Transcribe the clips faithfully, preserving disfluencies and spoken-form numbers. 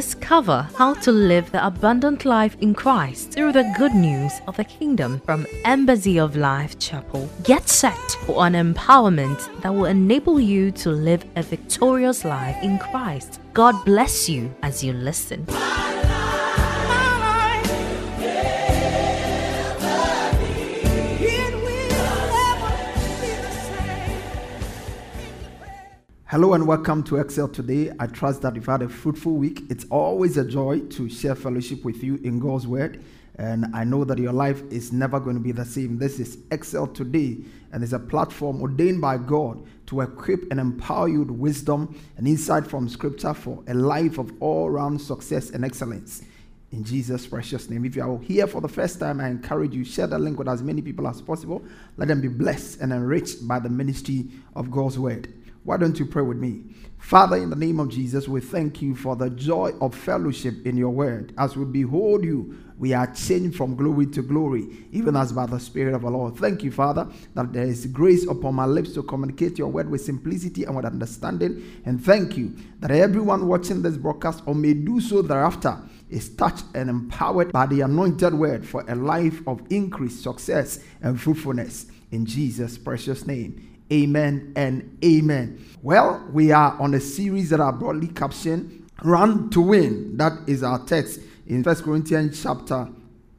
Discover how to live the abundant life in Christ through the good news of the kingdom from Embassy of Life Chapel. Get set for an empowerment that will enable you to live a victorious life in Christ. God bless you as you listen. Hello and welcome to Excel Today. I trust that you've had a fruitful week. It's always a joy to share fellowship with you in God's Word. And I know that your life is never going to be the same. This is Excel Today, and it's a platform ordained by God to equip and empower you with wisdom and insight from Scripture for a life of all-round success and excellence. In Jesus' precious name. If you are here for the first time, I encourage you, share the link with as many people as possible. Let them be blessed and enriched by the ministry of God's Word. Why don't you pray with me? Father, in the name of Jesus, we thank you for the joy of fellowship in your word. As we behold you, we are changed from glory to glory, even as by the Spirit of the Lord. Thank you, Father, that there is grace upon my lips to communicate your word with simplicity and with understanding. And thank you that everyone watching this broadcast or may do so thereafter is touched and empowered by the anointed word for a life of increased success and fruitfulness. In Jesus' precious name. Amen and amen. Well, we are on a series that are broadly captioned Run to Win. That is our text in First Corinthians chapter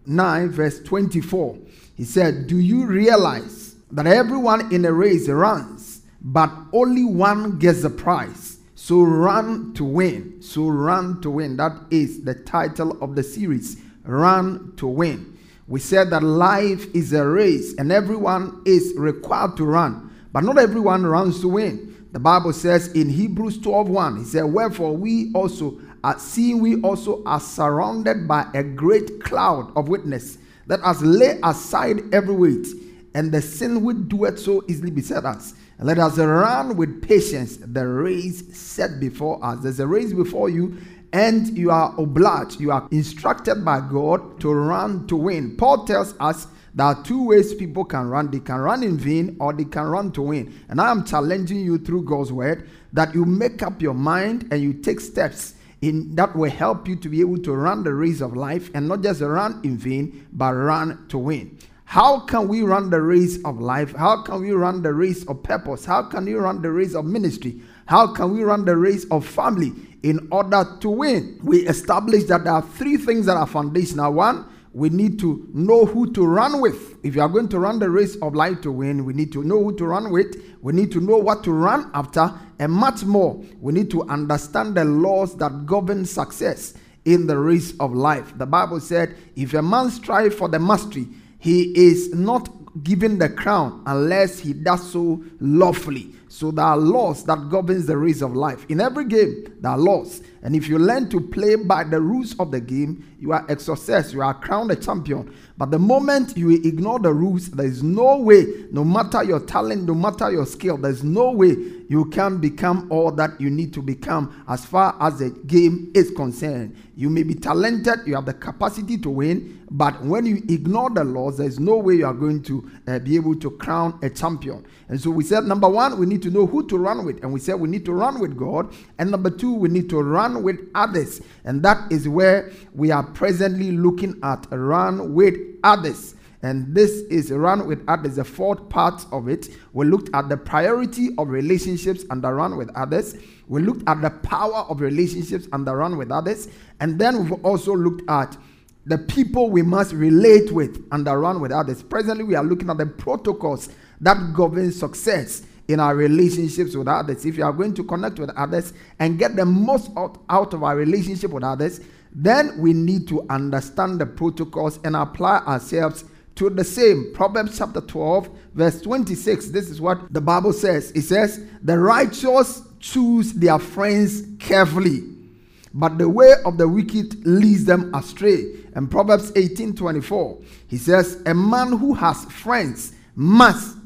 nine, verse twenty-four. He said, do you realize that everyone in a race runs, but only one gets the prize? So run to win. So run to win. That is the title of the series, Run to Win. We said that life is a race and everyone is required to run. But not everyone runs to win. The Bible says in Hebrews twelve one, he said, wherefore we also are seeing we also are surrounded by a great cloud of witness, that us lay aside every weight, and the sin which doeth so easily beset us. And let us run with patience the race set before us. There's a race before you, and you are obliged, you are instructed by God to run to win. Paul tells us there are two ways people can run. They can run in vain or they can run to win. And I am challenging you through God's word that you make up your mind and you take steps in that will help you to be able to run the race of life, and not just run in vain, but run to win. How can we run the race of life? How can we run the race of purpose? How can you run the race of ministry? How can we run the race of family in order to win? We established that there are three things that are foundational. One, we need to know who to run with. If you are going to run the race of life to win, we need to know who to run with. We need to know what to run after, and much more. We need to understand the laws that govern success in the race of life. The Bible said, if a man strive for the mastery, he is not given the crown unless he does so lawfully. So there are laws that governs the race of life. In every game, there are laws. And if you learn to play by the rules of the game, you are exorcised, you are crowned a champion. But the moment you ignore the rules, there is no way, no matter your talent, no matter your skill, there is no way you can become all that you need to become as far as the game is concerned. You may be talented, you have the capacity to win, but when you ignore the laws, there is no way you are going to uh, be able to crown a champion. And so we said, number one, we need to know who to run with. And we said we need to run with God. And number two, we need to run with others. And that is where we are presently looking at, run with others. And this is Run With Others, the fourth part of it. We looked at the priority of relationships and the run with others. We looked at the power of relationships and the run with others. And then we've also looked at the people we must relate with and the run with others. Presently, we are looking at the protocols that govern success in our relationships with others. If you are going to connect with others and get the most out, out of our relationship with others, then we need to understand the protocols and apply ourselves to the same. Proverbs chapter twelve, verse twenty-six. This is what the Bible says. It says, the righteous choose their friends carefully, but the way of the wicked leads them astray. And Proverbs eighteen twenty-four, he says, a man who has friends must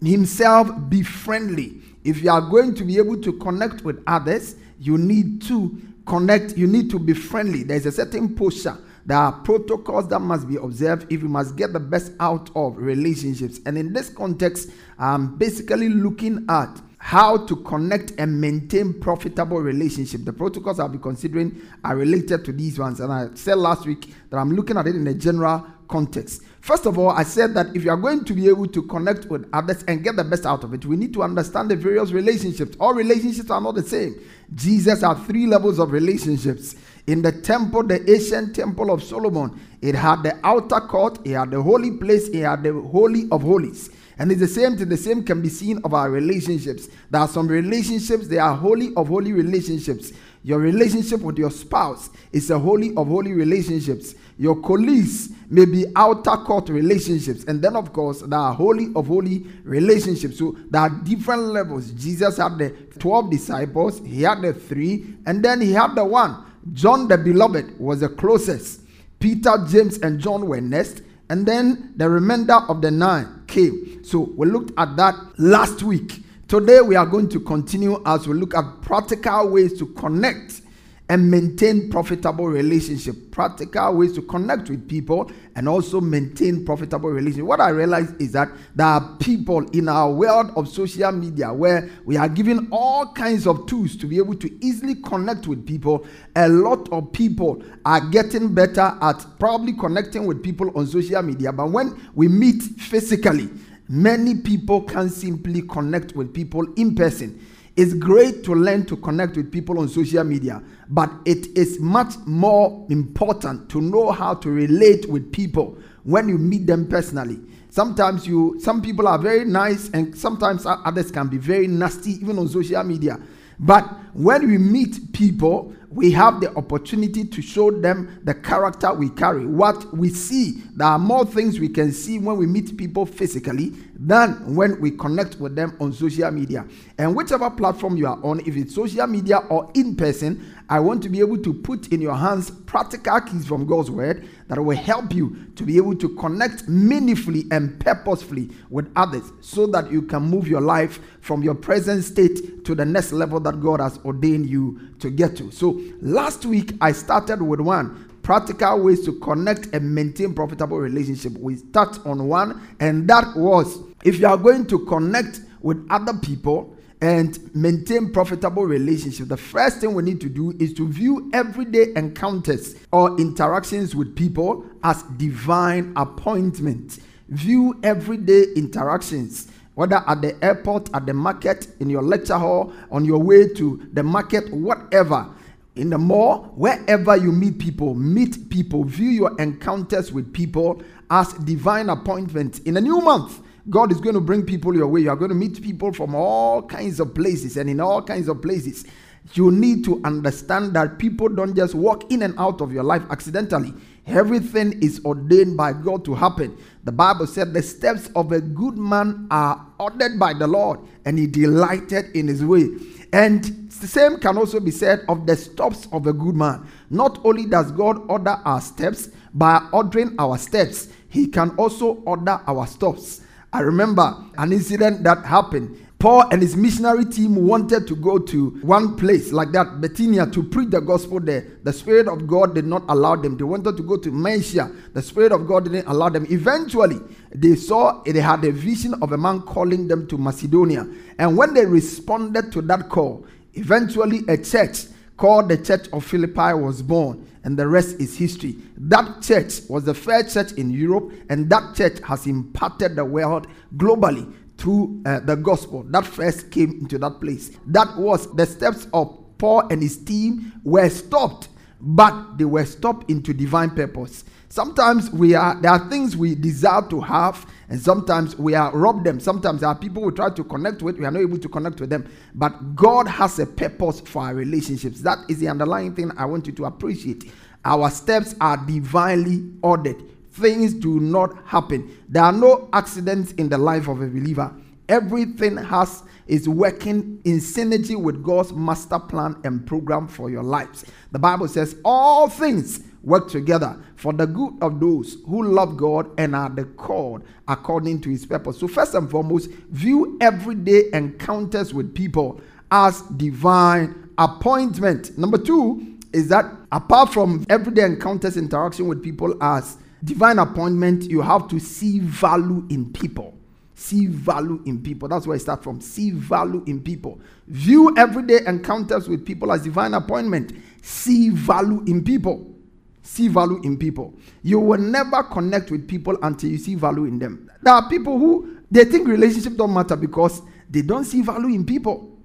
himself be friendly. If you are going to be able to connect with others, you need to connect, you need to be friendly. There's a certain posture. There are protocols that must be observed if you must get the best out of relationships. And in this context, I'm basically looking at how to connect and maintain profitable relationships. The protocols I'll be considering are related to these ones. And I said last week that I'm looking at it in a general context. First of all, I said that if you are going to be able to connect with others and get the best out of it, we need to understand the various relationships. All relationships are not the same. Jesus had three levels of relationships. In the temple, the ancient temple of Solomon, it had the outer court, it had the holy place, it had the holy of holies. And it's the same thing. The same can be seen of our relationships. There are some relationships, they are holy of holy relationships. Your relationship with your spouse is a holy of holy relationships. Your colleagues may be outer court relationships. And then, of course, there are holy of holy relationships. So there are different levels. Jesus had the twelve disciples, he had the three, and then he had the one. John the Beloved was the closest. Peter, James, and John were next. And then the remainder of the nine came. So we looked at that last week. Today we are going to continue as we look at practical ways to connect and maintain profitable relationships. Practical ways to connect with people and also maintain profitable relationships. What I realized is that there are people in our world of social media where we are given all kinds of tools to be able to easily connect with people. A lot of people are getting better at probably connecting with people on social media, but when we meet physically, many people can't simply connect with people in person. It's great to learn to connect with people on social media, but it is much more important to know how to relate with people when you meet them personally. Sometimes you, some people are very nice, and sometimes others can be very nasty, even on social media. But when we meet people, we have the opportunity to show them the character we carry, what we see. There are more things we can see when we meet people physically than when we connect with them on social media. And whichever platform you are on, if it's social media or in person, I want to be able to put in your hands practical keys from God's word that will help you to be able to connect meaningfully and purposefully with others so that you can move your life from your present state to the next level that God has ordained you to get to. So last week, I started with one, practical ways to connect and maintain profitable relationships. We start on one, and that was, if you are going to connect with other people and maintain profitable relationships, the first thing we need to do is to view everyday encounters or interactions with people as divine appointments. View everyday interactions, whether at the airport, at the market, in your lecture hall, on your way to the market, whatever. In the mall, wherever you meet people, meet people, view your encounters with people as divine appointments. In a new month, God is going to bring people your way. You are going to meet people from all kinds of places, and in all kinds of places. You need to understand that people don't just walk in and out of your life accidentally. Everything is ordained by God to happen. The Bible said the steps of a good man are ordered by the Lord, and he delighted in his way. And the same can also be said of the steps of a good man. Not only does God order our steps, by ordering our steps, he can also order our steps. I remember an incident that happened. Paul and his missionary team wanted to go to one place like that, Bithynia, to preach the gospel there. The Spirit of God did not allow them. They wanted to go to Mysia. The Spirit of God didn't allow them. Eventually, they saw, they had a vision of a man calling them to Macedonia. And when they responded to that call, eventually a church called the Church of Philippi was born, and the rest is history. That church was the first church in Europe, and that church has impacted the world globally through uh, the gospel that first came into that place. That was the steps of Paul and his team were stopped, but they were stopped into divine purpose. Sometimes we are there are things we desire to have, and sometimes we are robbed them. Sometimes there are people we try to connect with, we are not able to connect with them. But God has a purpose for our relationships. That is the underlying thing I want you to appreciate. Our steps are divinely ordered. Things do not happen. There are no accidents in the life of a believer. Everything has is working in synergy with God's master plan and program for your lives. The Bible says all things work together for the good of those who love God and are the called according to his purpose. So first and foremost, view everyday encounters with people as divine appointment. Number two is that apart from everyday encounters, interaction with people as divine appointment, you have to see value in people. See value in people. That's where I start from. See value in people. View everyday encounters with people as divine appointment. See value in people. See value in people. You will never connect with people until you see value in them. There are people who, they think relationships don't matter because they don't see value in people.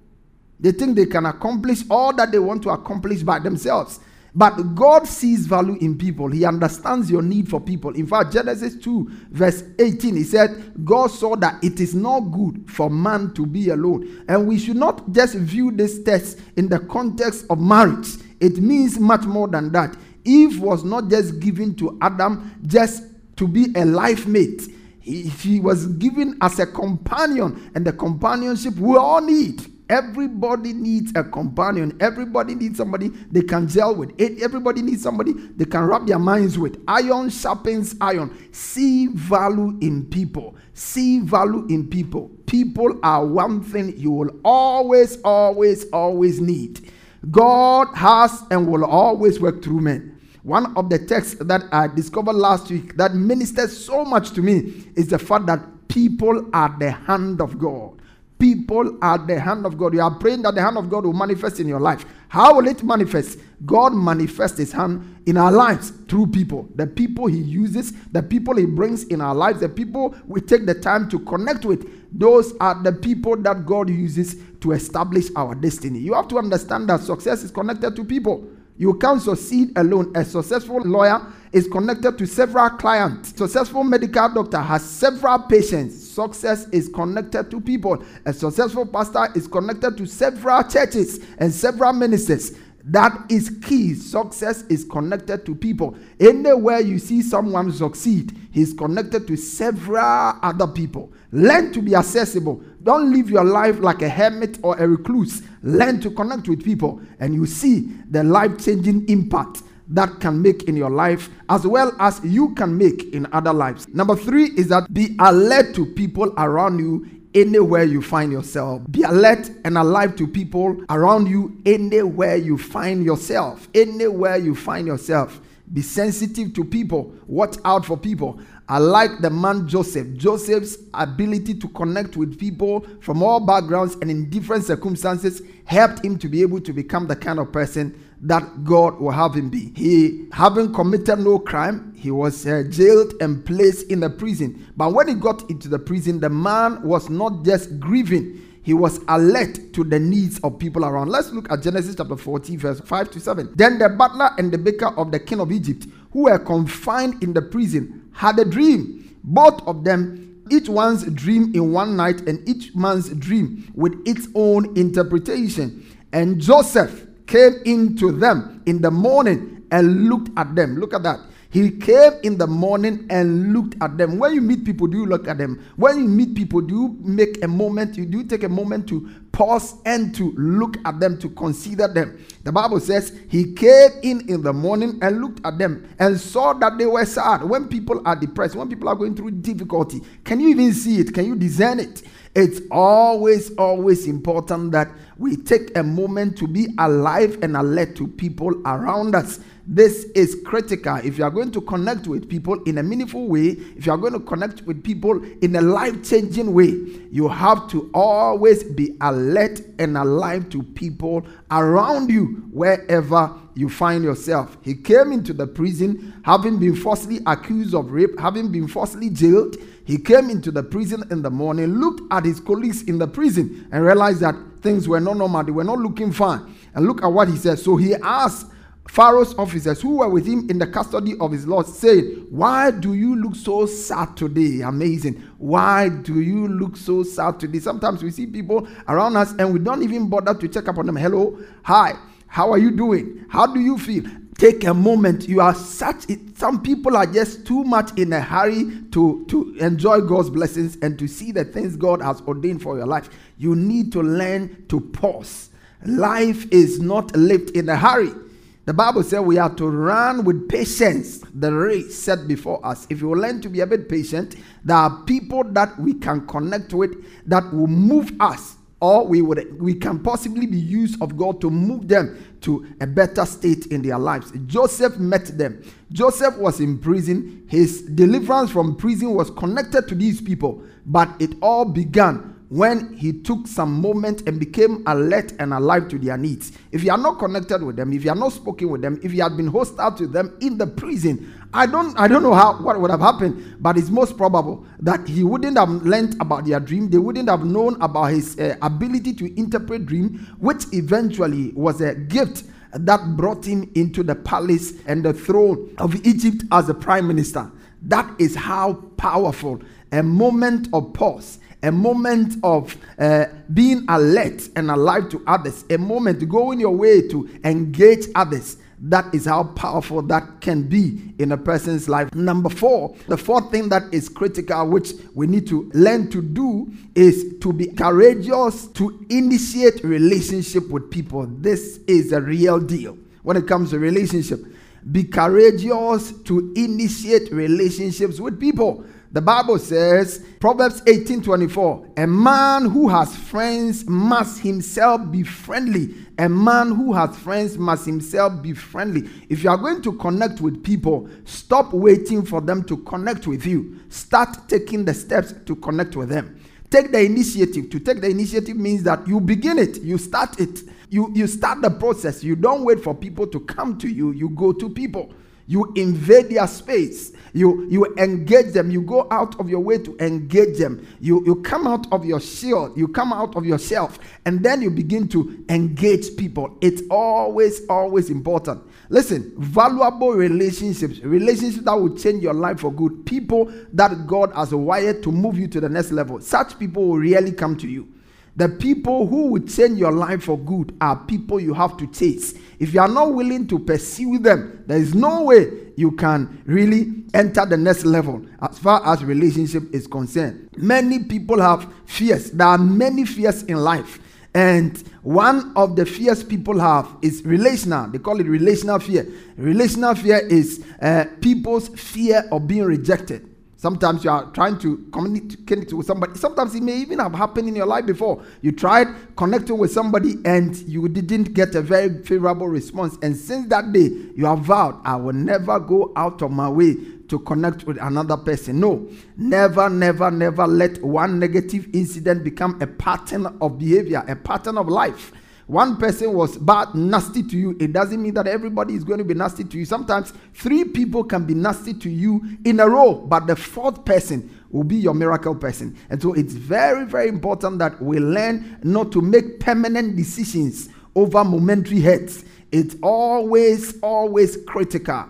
They think they can accomplish all that they want to accomplish by themselves. But God sees value in people. He understands your need for people. In fact, Genesis two, verse eighteen, he said, God saw that it is not good for man to be alone. And we should not just view this text in the context of marriage. It means much more than that. Eve was not just given to Adam just to be a life mate. He, she was given as a companion, and the companionship we all need. Everybody needs a companion. Everybody needs somebody they can gel with. Everybody needs somebody they can wrap their minds with. Iron sharpens iron. See value in people. See value in people. People are one thing you will always, always, always need. God has and will always work through men. One of the texts that I discovered last week that ministered so much to me is the fact that people are the hand of God. People are the hand of God. You are praying that the hand of God will manifest in your life. How will it manifest? God manifests his hand in our lives through people. The people he uses, the people he brings in our lives, the people we take the time to connect with. Those are the people that God uses to establish our destiny. You have to understand that success is connected to people. You can't succeed alone. A successful lawyer is connected to several clients. Successful medical doctor has several patients. Success is connected to people. A successful pastor is connected to several churches and several ministers. That is key. Success is connected to people. Anywhere you see someone succeed, he's connected to several other people. Learn to be accessible. Don't live your life like a hermit or a recluse. Learn to connect with people, and you see the life-changing impact that can make in your life, as well as you can make in other lives. Number three is that be alert to people around you anywhere you find yourself. Be alert and alive to people around you anywhere you find yourself. Anywhere you find yourself. Be sensitive to people. Watch out for people. I like the man Joseph. Joseph's ability to connect with people from all backgrounds and in different circumstances helped him to be able to become the kind of person that God will have him be. He, having committed no crime, he was uh, jailed and placed in a prison. But when he got into the prison, the man was not just grieving. He was alert to the needs of people around. Let's look at Genesis chapter forty, verse five to seven. Then the butler and the baker of the king of Egypt, who were confined in the prison, had a dream. Both of them, each one's dream in one night, and each man's dream with its own interpretation. And Joseph came into them in the morning and looked at them. Look at that. He came in the morning and looked at them. When you meet people, do you look at them? When you meet people, do you make a moment? Do you take a moment to pause and to look at them, to consider them? The Bible says he came in in the morning and looked at them and saw that they were sad. When people are depressed, when people are going through difficulty, can you even see it? Can you discern it? It's always, always important that we take a moment to be alive and alert to people around us. This is critical. If you are going to connect with people in a meaningful way, if you are going to connect with people in a life-changing way, you have to always be alert and alive to people around you, wherever you find yourself. He came into the prison, having been falsely accused of rape, having been falsely jailed. He came into the prison in the morning, looked at his colleagues in the prison, and realized that things were not normal. They were not looking fine. And look at what he said. So he asked Pharaoh's officers who were with him in the custody of his lord, saying, "Why do you look so sad today?" Amazing. Why do you look so sad today? Sometimes we see people around us and we don't even bother to check up on them. Hello, hi, how are you doing? How do you feel? Take a moment. You are such it. Some people are just too much in a hurry to, to enjoy God's blessings and to see the things God has ordained for your life. You need to learn to pause. Life is not lived in a hurry. The Bible says we are to run with patience the race set before us. If you learn to be a bit patient, there are people that we can connect with that will move us or we would we can possibly be used of God to move them to a better state in their lives. Joseph met them. Joseph was in prison. His deliverance from prison was connected to these people, but it all began when he took some moment and became alert and alive to their needs. If you are not connected with them, if you are not speaking with them, if you had been hostile to them in the prison, I don't I don't know how what would have happened, but it's most probable that he wouldn't have learned about their dream. They wouldn't have known about his uh, ability to interpret dream, which eventually was a gift that brought him into the palace and the throne of Egypt as a prime minister. That is how powerful a moment of pause, a moment of uh, being alert and alive to others, a moment going your way to engage others. That is how powerful that can be in a person's life. Number four, the fourth thing that is critical, which we need to learn to do, is to be courageous to initiate relationship with people. This is a real deal when it comes to relationship. Be courageous to initiate relationships with people. The Bible says, Proverbs eighteen twenty-four, a man who has friends must himself be friendly. A man who has friends must himself be friendly. If you are going to connect with people, stop waiting for them to connect with you. Start taking the steps to connect with them. Take the initiative. To take the initiative means that you begin it, you start it, you, you start the process. You don't wait for people to come to you, you go to people. You invade their space. You, you engage them. You go out of your way to engage them. You, you come out of your shield. You come out of yourself. And then you begin to engage people. It's always, always important. Listen, valuable relationships, relationships that will change your life for good, people that God has wired to move you to the next level. Such people will really come to you. The people who will change your life for good are people you have to chase. If you are not willing to pursue them, there is no way you can really enter the next level as far as relationship is concerned. Many people have fears. There are many fears in life. And one of the fears people have is relational. They call it relational fear. Relational fear is uh, people's fear of being rejected. Sometimes you are trying to communicate with somebody. Sometimes it may even have happened in your life before. You tried connecting with somebody and you didn't get a very favorable response. And since that day, you have vowed, I will never go out of my way to connect with another person. No, never, never, never let one negative incident become a pattern of behavior, a pattern of life. One person was bad, nasty to you. It doesn't mean that everybody is going to be nasty to you. Sometimes three people can be nasty to you in a row, but the fourth person will be your miracle person. And so it's very, very important that we learn not to make permanent decisions over momentary hurts. It's always, always critical.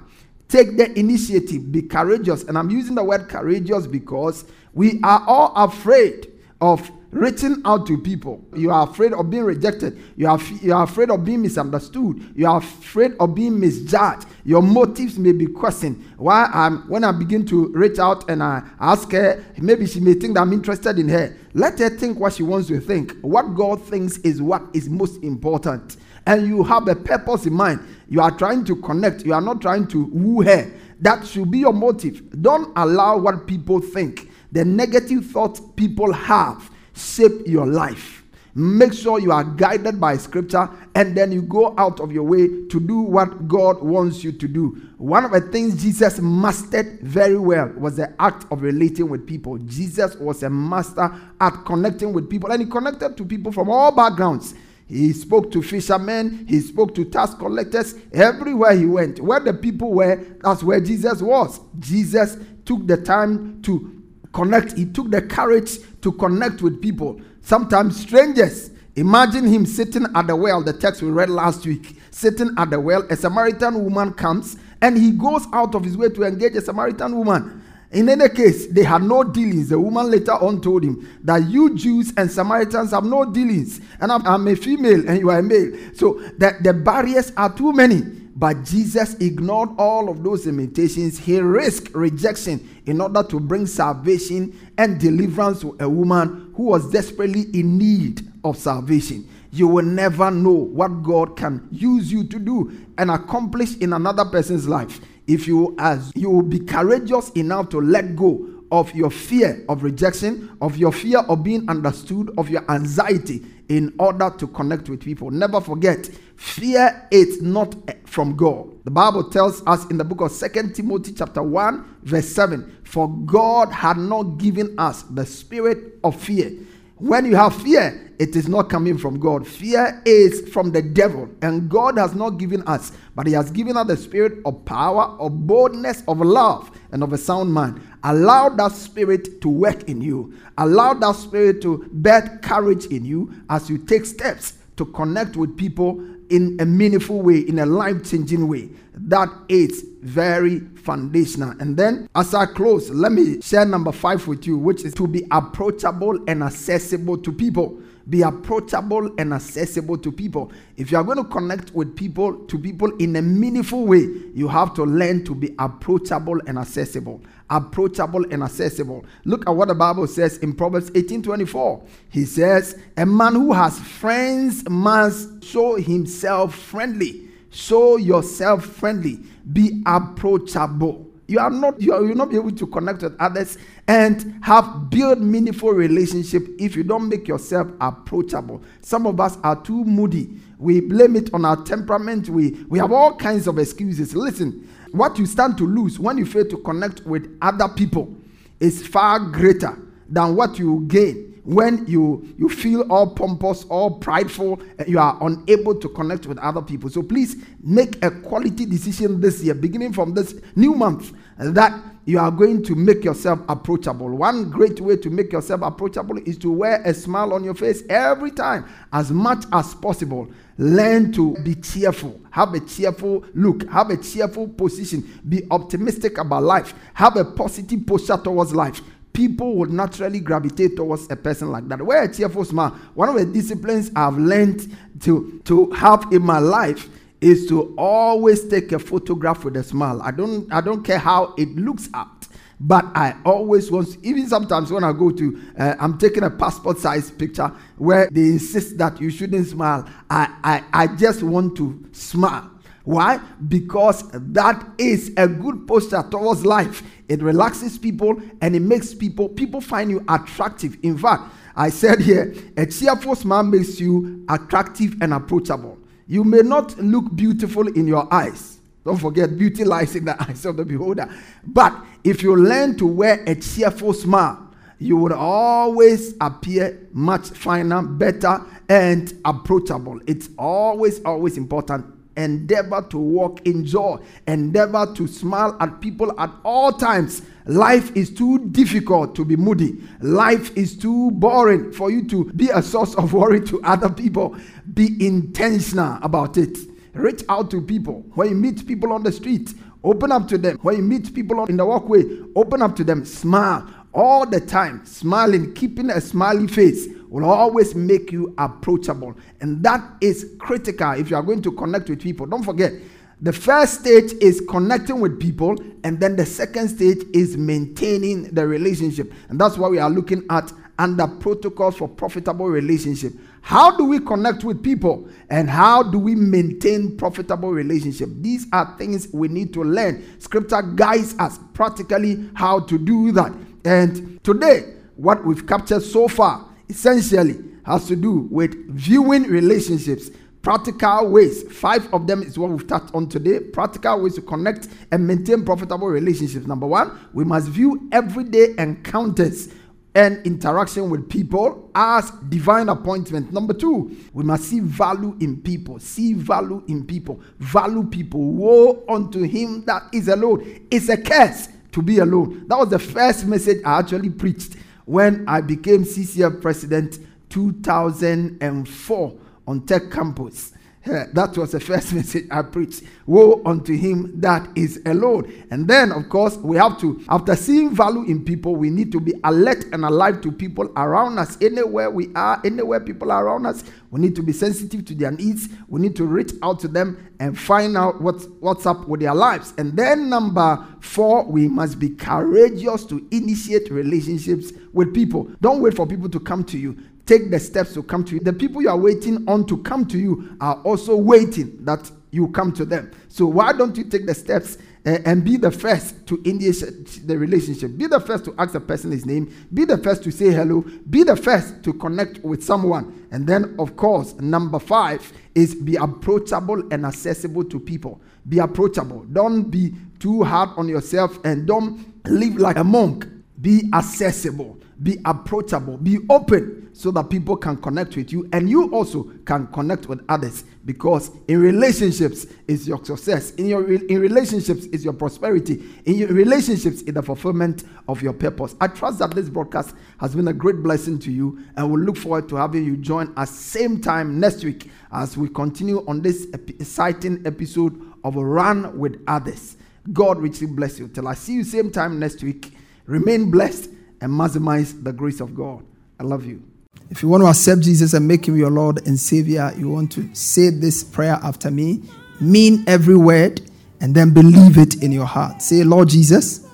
Take the initiative. Be courageous. And I'm using the word courageous because we are all afraid of reaching out to people. You are afraid of being rejected. You are, you are afraid of being misunderstood. You are afraid of being misjudged. Your motives may be questioned. Why I'm, when I begin to reach out and I ask her, maybe she may think that I'm interested in her. Let her think what she wants to think. What God thinks is what is most important. And you have a purpose in mind. You are trying to connect. You are not trying to woo her. That should be your motive. Don't allow what people think. The negative thoughts people have shape your life. Make sure you are guided by scripture, and then you go out of your way to do what God wants you to do. One of the things Jesus mastered very well was the act of relating with people. Jesus was a master at connecting with people, and he connected to people from all backgrounds. He spoke to fishermen, he spoke to tax collectors. Everywhere he went, where the people were, that's where Jesus was. Jesus took the time to connect. He took the courage to connect with people, sometimes strangers. Imagine him sitting at the well, the text we read last week, sitting at the well. A Samaritan woman comes and he goes out of his way to engage a Samaritan woman. In any case, they had no dealings. The woman later on told him that you Jews and Samaritans have no dealings, and I'm, I'm a female and you are a male. So that the barriers are too many. But Jesus ignored all of those limitations. He risked rejection in order to bring salvation and deliverance to a woman who was desperately in need of salvation. You will never know what God can use you to do and accomplish in another person's life if you as you will be courageous enough to let go of your fear of rejection, of your fear of being understood, of your anxiety in order to connect with people. Never forget, fear is not from God. The Bible tells us in the book of Second Timothy chapter one verse seven, for God had not given us the spirit of fear. When you have fear, it is not coming from God. Fear is from the devil. And God has not given us, but he has given us the spirit of power, of boldness, of love, and of a sound mind. Allow that spirit to work in you. Allow that spirit to bear courage in you as you take steps to connect with people in a meaningful way, in a life-changing way. That is very foundational. And then, as I close, let me share number five with you, which is to be approachable and accessible to people. Be approachable and accessible to people. If you are going to connect with people, to people in a meaningful way, you have to learn to be approachable and accessible. Approachable and accessible. Look at what the Bible says in Proverbs eighteen twenty-four. He says, a man who has friends must show himself friendly. Show yourself friendly. Be approachable. You are not, you will not be able to connect with others and have built meaningful relationship if you don't make yourself approachable. Some of us are too moody. We blame it on our temperament. We, we have all kinds of excuses. Listen, what you stand to lose when you fail to connect with other people is far greater than what you gain when you you feel all pompous, all prideful, and you are unable to connect with other people. So please make a quality decision this year, beginning from this new month, that you are going to make yourself approachable. One great way to make yourself approachable is to wear a smile on your face every time, as much as possible. Learn to be cheerful. Have a cheerful look. Have a cheerful position. Be optimistic about life. Have a positive posture towards life. People would naturally gravitate towards a person like that. Wear a cheerful smile. One of the disciplines I've learned to, to have in my life is to always take a photograph with a smile. I don't, I don't care how it looks out, but I always want to, even sometimes when I go to, uh, I'm taking a passport size picture where they insist that you shouldn't smile. I, I, I just want to smile. Why? Because that is a good posture towards life. It relaxes people and it makes people, people find you attractive. In fact, I said here, a cheerful smile makes you attractive and approachable. You may not look beautiful in your eyes. Don't forget, beauty lies in the eyes of the beholder. But if you learn to wear a cheerful smile, you would always appear much finer, better, and approachable. It's always, always important. Endeavor to walk in joy. Endeavor to smile at people at all times. Life is too difficult to be moody. Life is too boring for you to be a source of worry to other people. Be intentional about it. Reach out to people. When you meet people on the street, open up to them. When you meet people in the walkway, open up to them. Smile all the time. Smiling, keeping a smiley face will always make you approachable. And that is critical if you are going to connect with people. Don't forget, the first stage is connecting with people, and then the second stage is maintaining the relationship. And that's what we are looking at under protocols for profitable relationship. How do we connect with people, and how do we maintain profitable relationship? These are things we need to learn. Scripture guides us practically how to do that. And today, what we've captured so far essentially has to do with viewing relationships, practical ways. Five of them is what we've touched on today. Practical ways to connect and maintain profitable relationships. Number one, we must view everyday encounters and interaction with people as divine appointment. Number two, we must see value in people. See value in people. Value people. Woe unto him that is alone. It's a curse to be alone. That was the first message I actually preached when I became C C F president two thousand four on Tech Campus. That was the first message I preached. Woe unto him that is alone. And then, of course, we have to, after seeing value in people, we need to be alert and alive to people around us. Anywhere we are, anywhere people are around us, we need to be sensitive to their needs. We need to reach out to them and find out what's, what's up with their lives. And then number four, we must be courageous to initiate relationships with people. Don't wait for people to come to you. Take the steps to come to you. The people you are waiting on to come to you are also waiting that you come to them. So why don't you take the steps uh, and be the first to initiate the relationship? Be the first to ask the person his name. Be the first to say hello. Be the first to connect with someone. And then, of course, number five is be approachable and accessible to people. Be approachable. Don't be too hard on yourself and don't live like a monk. Be accessible. Be approachable. Be open so that people can connect with you and you also can connect with others, because in relationships is your success. In your re- in relationships is your prosperity. In your relationships is the fulfillment of your purpose. I trust that this broadcast has been a great blessing to you, and we look forward to having you join us same time next week as we continue on this ep- exciting episode of Run With Others. God richly bless you. Till I see you same time next week, remain blessed and maximize the grace of God. I love you. If you want to accept Jesus and make him your Lord and Savior, you want to say this prayer after me. Mean every word and then believe it in your heart. Say, Lord Jesus,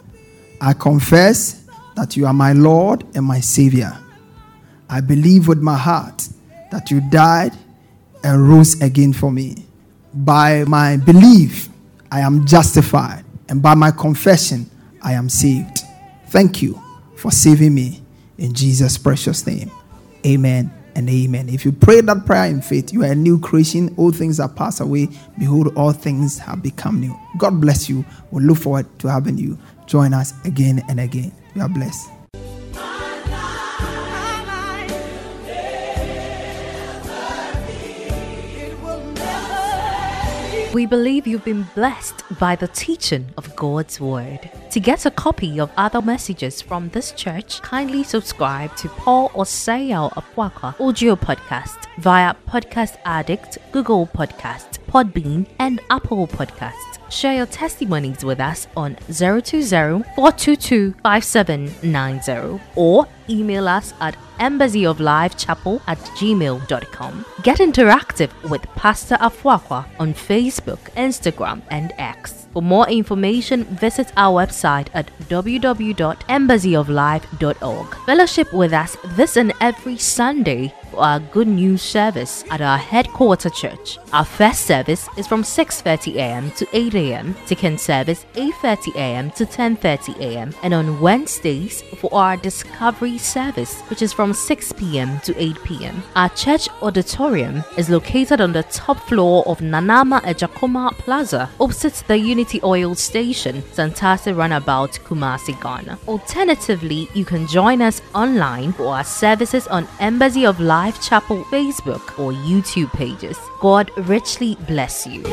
I confess that you are my Lord and my Savior. I believe with my heart that you died and rose again for me. By my belief, I am justified, and by my confession, I am saved. Thank you for saving me, in Jesus' precious name. Amen and amen. If you pray that prayer in faith, you are a new creation. All things are passed away. Behold, all things have become new. God bless you. We look forward to having you join us again and again. You are blessed. We believe you've been blessed by the teaching of God's Word. To get a copy of other messages from this church, kindly subscribe to Paul Osei Yaw Afoakwa audio podcast via Podcast Addict, Google Podcast, Podbean, and Apple Podcast. Share your testimonies with us on zero two zero, four two two, five seven nine zero or email us at Embassy of Life Chapel at gmail dot com. Get interactive with Pastor Afoakwa on Facebook, Instagram, and X. For more information, visit our website at w w w dot embassy of life dot org. Fellowship with us this and every Sunday for our Good News service at our headquarter church. Our first service is from six thirty a.m. to eight a.m. Second service, eight thirty a.m. to ten thirty a.m. And on Wednesdays for our Discovery service, which is from six p.m. to eight p.m. Our church auditorium is located on the top floor of Nanama Ejakoma Plaza, opposite the Unity Oil Station, Santasi Runabout, Kumasi, Ghana. Alternatively, you can join us online for our services on Embassy of Life Chapel Facebook or YouTube pages. God richly bless you.